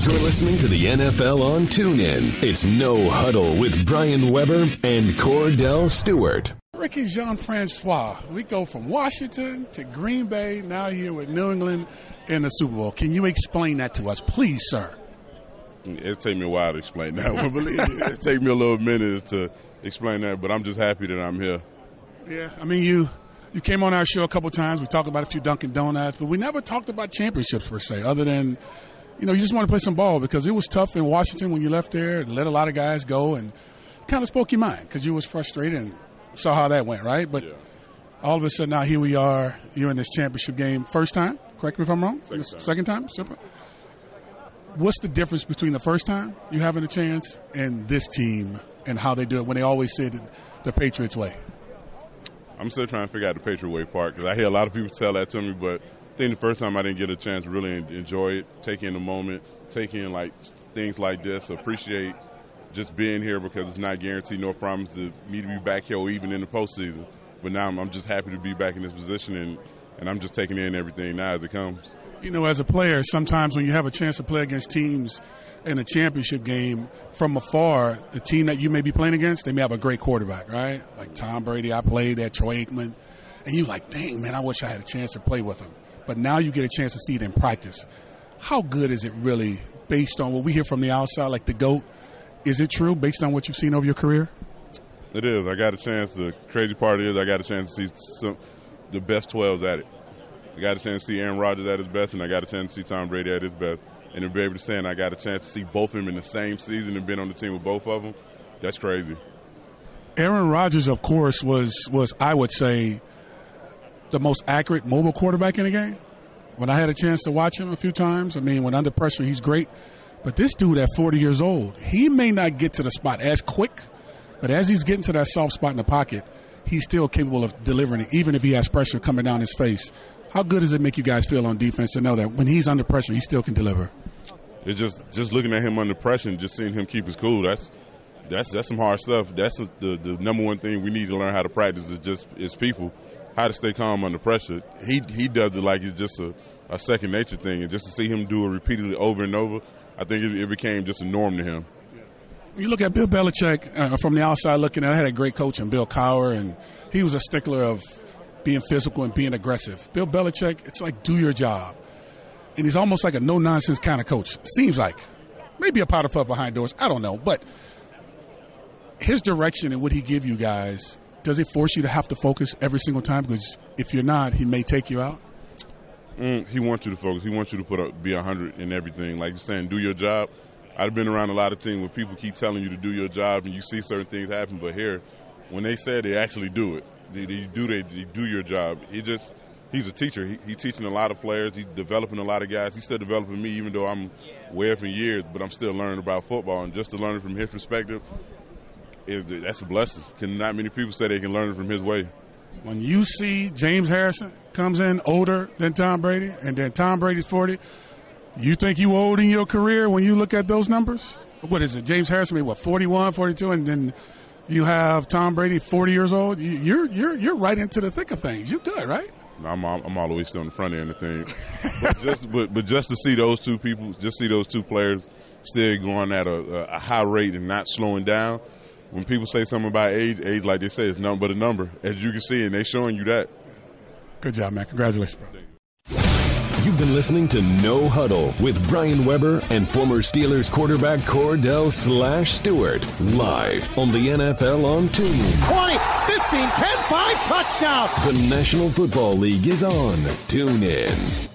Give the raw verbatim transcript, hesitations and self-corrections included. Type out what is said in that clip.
You're listening to the N F L on TuneIn. It's No Huddle with Brian Weber and Cordell Stewart. Ricky Jean-Francois, we go from Washington to Green Bay, now here with New England in the Super Bowl. Can you explain that to us, please, sir? It'll take me a while to explain that one. Believe me, it'll take me a little minute to explain that, but I'm just happy that I'm here. Yeah, I mean, you you came on our show a couple times. We talked about a few Dunkin' Donuts, but we never talked about championships, per se, other than, you know, you just want to play some ball because it was tough in Washington when you left there and let a lot of guys go and kind of spoke your mind because you was frustrated and saw how that went, right? But yeah. All of a sudden now here we are. You're in this championship game first time. Correct me if I'm wrong. Second time. Second time? Simple. What's the difference between the first time you having a chance and this team and how they do it when they always say the, the Patriots way? I'm still trying to figure out the Patriot way part because I hear a lot of people tell that to me, but I think the first time I didn't get a chance to really enjoy it, take in the moment, take in like things like this, appreciate just being here because it's not guaranteed nor promised to me to be back here or even in the postseason. But now I'm, I'm just happy to be back in this position, and, and I'm just taking in everything now as it comes. You know, as a player, sometimes when you have a chance to play against teams in a championship game from afar, the team that you may be playing against, they may have a great quarterback, right? Like Tom Brady, I played at Troy Aikman. And you're like, dang, man, I wish I had a chance to play with him. But now you get a chance to see it in practice. How good is it really based on what we hear from the outside, like the GOAT? Is it true based on what you've seen over your career? It is. I got a chance. The crazy part is I got a chance to see some, the best twelves at it. I got a chance to see Aaron Rodgers at his best, and I got a chance to see Tom Brady at his best. And to be able to say, and I got a chance to see both of them in the same season and been on the team with both of them, that's crazy. Aaron Rodgers, of course, was was, I would say, the most accurate mobile quarterback in the game. When I had a chance to watch him a few times, I mean, when under pressure, he's great. But this dude at forty years old, he may not get to the spot as quick, but as he's getting to that soft spot in the pocket, he's still capable of delivering it, even if he has pressure coming down his face. How good does it make you guys feel on defense to know that when he's under pressure, he still can deliver? It's just just looking at him under pressure and just seeing him keep his cool, that's that's that's some hard stuff. That's the, the number one thing we need to learn how to practice is just is people. How to stay calm under pressure. He he does it like it's just a, a second nature thing. And just to see him do it repeatedly over and over, I think it, it became just a norm to him. You look at Bill Belichick uh, from the outside looking at it, I had a great coach in Bill Cowher, and he was a stickler of being physical and being aggressive. Bill Belichick, it's like, do your job. And he's almost like a no-nonsense kind of coach, seems like. Maybe a powder puff behind doors, I don't know. But his direction and what he give you guys – does it force you to have to focus every single time? Because if you're not, he may take you out. Mm, he wants you to focus. He wants you to put up, be one hundred in everything. Like you're saying, do your job. I've been around a lot of teams where people keep telling you to do your job and you see certain things happen. But here, when they say they actually do it, they, they do they, they do your job. He just he's a teacher. He, he's teaching a lot of players. He's developing a lot of guys. He's still developing me, even though I'm way up in years, but I'm still learning about football. And just to learn it from his perspective, It, that's a blessing. Can not many people say they can learn it from his way. When you see James Harrison comes in older than Tom Brady, and then Tom Brady's forty, you think you old in your career when you look at those numbers? What is it? James Harrison made what, forty-one, forty-two, and then you have Tom Brady forty years old. You, you're you're you're right into the thick of things. You're good, right? I'm all, I'm all the way still in the front end of things. but just but but just to see those two people, just see those two players still going at a, a high rate and not slowing down. When people say something about age, age, like they say, is nothing but a number, as you can see, and they're showing you that. Good job, man. Congratulations, bro. You've been listening to No Huddle with Brian Weber and former Steelers quarterback Cordell Slash Stewart, live on the N F L on TuneIn. twenty, fifteen, ten, five, touchdown. The National Football League is on. Tune in.